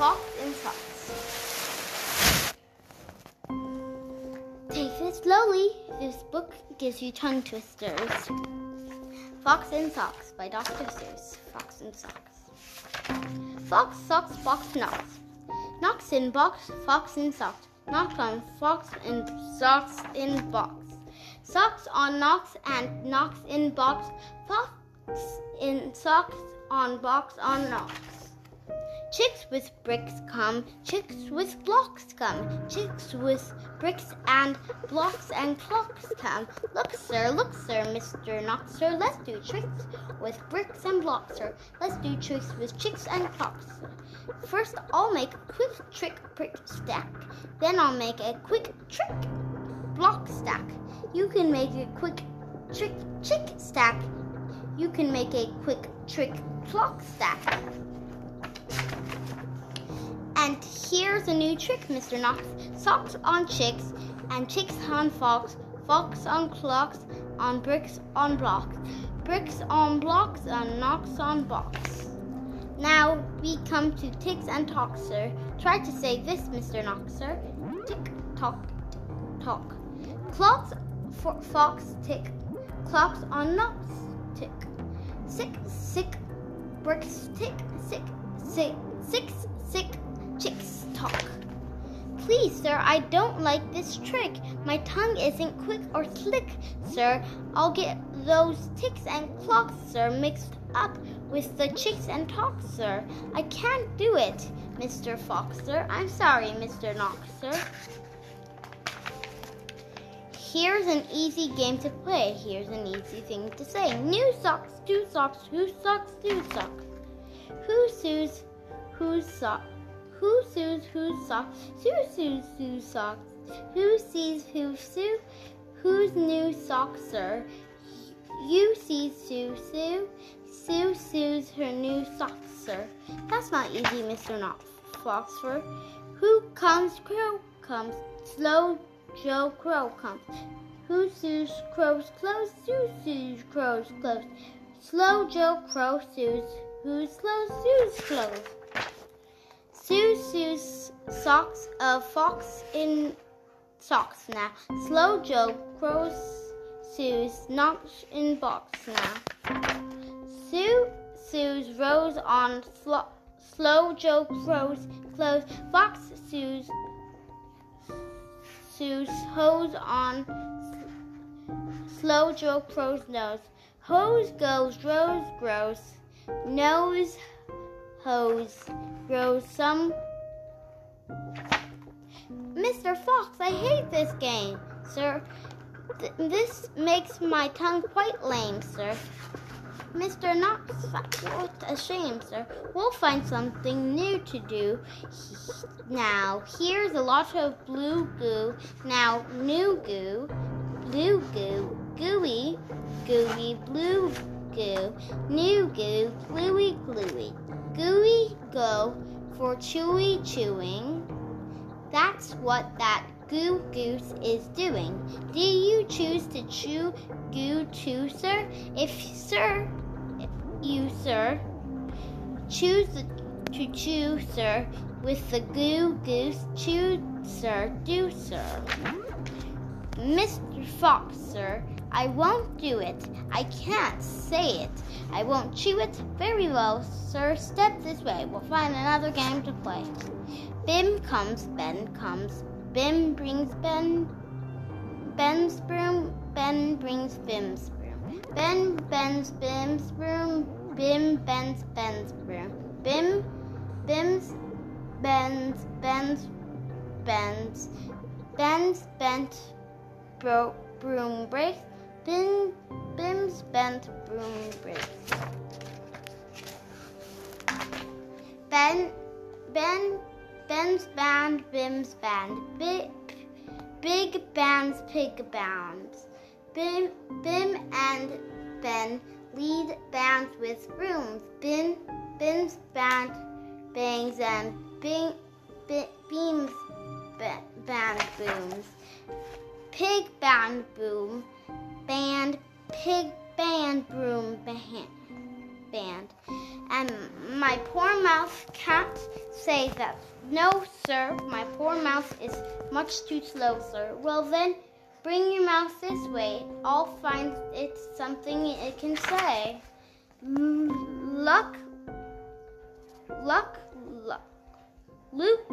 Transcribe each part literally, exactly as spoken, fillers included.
socks and socks. Take it slowly. This book gives you tongue twisters. Fox and Socks by Doctor Seuss. Fox and Socks. Fox, socks, box, knocks. Knocks in box, fox and socks. Knock on fox and socks in box. Socks on knocks and knocks in box. Fox in socks on box on knocks. Chicks with bricks come. Chicks with blocks come. Chicks with bricks and blocks and clocks come. Look, sir, look, sir, Mister Knox, sir. Let's do tricks with bricks and blocks, sir. Let's do tricks with chicks and clocks, sir. First, I'll make a quick trick brick stack. Then I'll make a quick trick block stack. You can make a quick trick chick stack. You can make a quick trick clock stack. And here's a new trick, Mister Knox. Socks on chicks, and chicks on fox, fox on clocks, on bricks on blocks, bricks on blocks, and knocks on box. Now we come to ticks and talks, sir. Try to say this, Mister Knox, sir. Tick, tock, tick, tock. Clocks for fox, tick. Clocks on knocks, tick. Sick, sick, bricks, tick, sick, sick, six, sick, chicks talk. Please, sir, I don't like this trick. My tongue isn't quick or slick, sir. I'll get those ticks and clocks, sir, mixed up with the chicks and talks, sir. I can't do it, Mister Fox, sir. I'm sorry, Mister Knox, sir. Here's an easy game to play. Here's an easy thing to say. New socks, two socks, who socks, two socks. Who sews, who socks. Who sews whose socks? Who sews whose socks? Who sees who sew? Whose new socks, sir? You see Sue Sue. Sue sews her new socks, sir. That's not easy, Mister Knox Foxford. Who comes? Crow comes. Slow Joe Crow comes. Who sews crow's clothes? Sue sews crow's clothes. Slow Joe Crow sews. Who slow sews clothes? Sue sews socks of fox in socks now. Slow Joe Crow sews knocks in box now. Sue sews rows on slo- Slow Joe Crow's clothes. Fox sews sews hose on sl- Slow Joe Crow's nose. Hose goes, rose grows, nose hose grows some. Mister Fox, I hate this game, sir. Th- this makes my tongue quite lame, sir. Mister Knox, what a shame, sir. We'll find something new to do. Now, here's a lot of blue goo. Now, new goo, blue goo, gooey, gooey, blue goo, new goo, gluey, gluey. Gooey go for chewy chewing. That's what that goo goose is doing. Do you choose to chew goo too, sir? If sir, if you sir, choose to chew, sir, with the goo goose, chew, sir, do, sir. Mister Fox, sir, I won't do it. I can't say it. I won't chew it. Very well, sir. Step this way. We'll find another game to play. Bim comes, Ben comes. Bim brings Ben. Ben's broom. Ben brings Bim's broom. Ben bends Bim's broom. Bim bends Ben's broom. Bim Bim's bends Ben's bends. Ben's bent bro, broom breaks. Bim, Bim's bent broom breaks. Ben, Ben, Ben's band, Bim's band. Big, big bands, pig bands. Bim, Bim and Ben lead bands with brooms. Bim, Bim's band bangs and Bim, Bim, Bim's band booms. Pig band boom. Band, pig, band, broom, band. band. And my poor mouth can't say that. No, sir, my poor mouth is much too slow, sir. Well then, bring your mouth this way. I'll find it something it can say. Luck, luck, luck. Luke,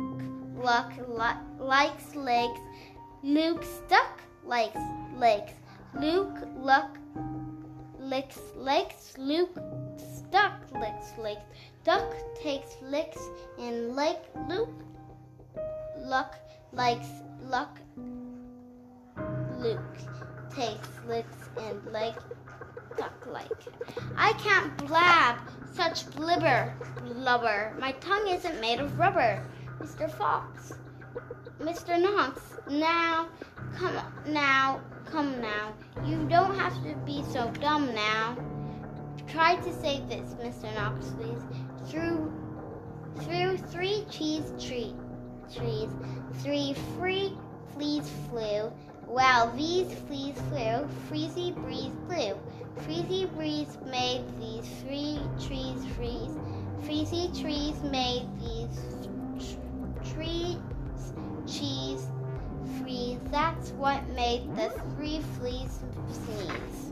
luck, luck, likes legs. Luke, stuck, likes legs. Luke, luck, licks legs. Luke, duck licks legs. Duck takes licks in lake. Luke, luck, likes luck. Luke takes licks in lake. Duck like. I can't blab such blibber blubber. My tongue isn't made of rubber. Mister Fox, Mister Knox, now come now come now. You don't have to be so dumb now. Try to say this, Mister Knox, please. Through, through three cheese tree, trees, three free fleas flew. Wow, these fleas flew. Freezy breeze blew. Freezy breeze made these three trees freeze. Freezy trees made these tr- trees cheese freeze. That's what made the three fleas sneeze.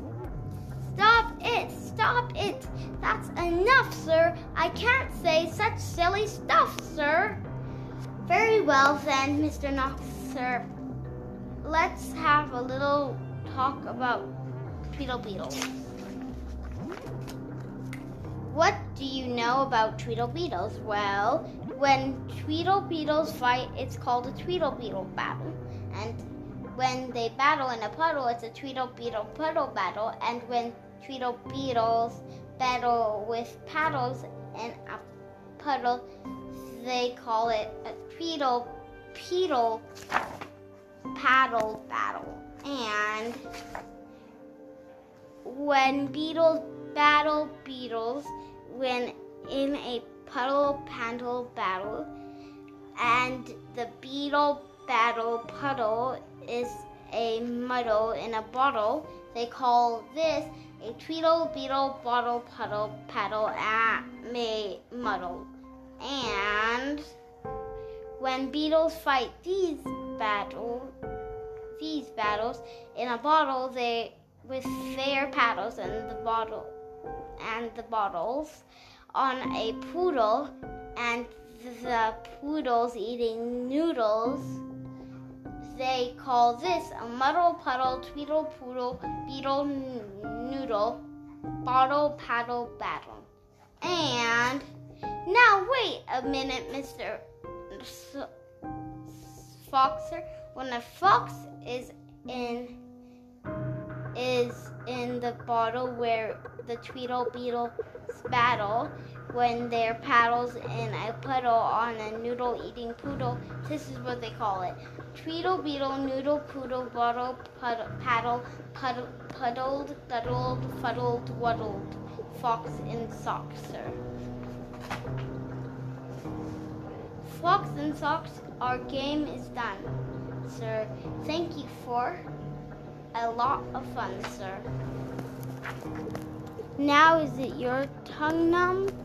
Stop it! Stop it! That's enough, sir! I can't say such silly stuff, sir! Very well then, Mister Knox, sir. Let's have a little talk about Tweedle Beetle. What do you know about Tweedle Beetles? Well, when Tweedle Beetles fight, it's called a Tweedle Beetle battle. And when they battle in a puddle, it's a Tweedle Beetle puddle battle. And when Tweedle Beetles battle with paddles in a puddle, they call it a Tweedle Beetle paddle battle. And when beetles battle beetles, when in a puddle paddle battle, and the beetle battle puddle is a muddle in a bottle, they call this a Tweedle Beetle bottle puddle paddle at me muddle. And when beetles fight these battle these battles in a bottle, they with their paddles and the bottle and the bottles on a poodle, and the poodles eating noodles, they call this a muddle puddle Tweedle poodle beetle noodle bottle paddle battle. And now wait a minute, Mister Foxer. When a fox is in is in the bottle where the Tweedle Beetles battle, when their paddles in a puddle on a noodle-eating poodle, this is what they call it. Tweedle Beetle, noodle, poodle, bottle, puddle, paddle, puddle, puddled, duddled, fuddled, waddled, fox and soxer. Fox and socks, our game is done, sir. Thank you for a lot of fun, sir. Now is it your tongue numb?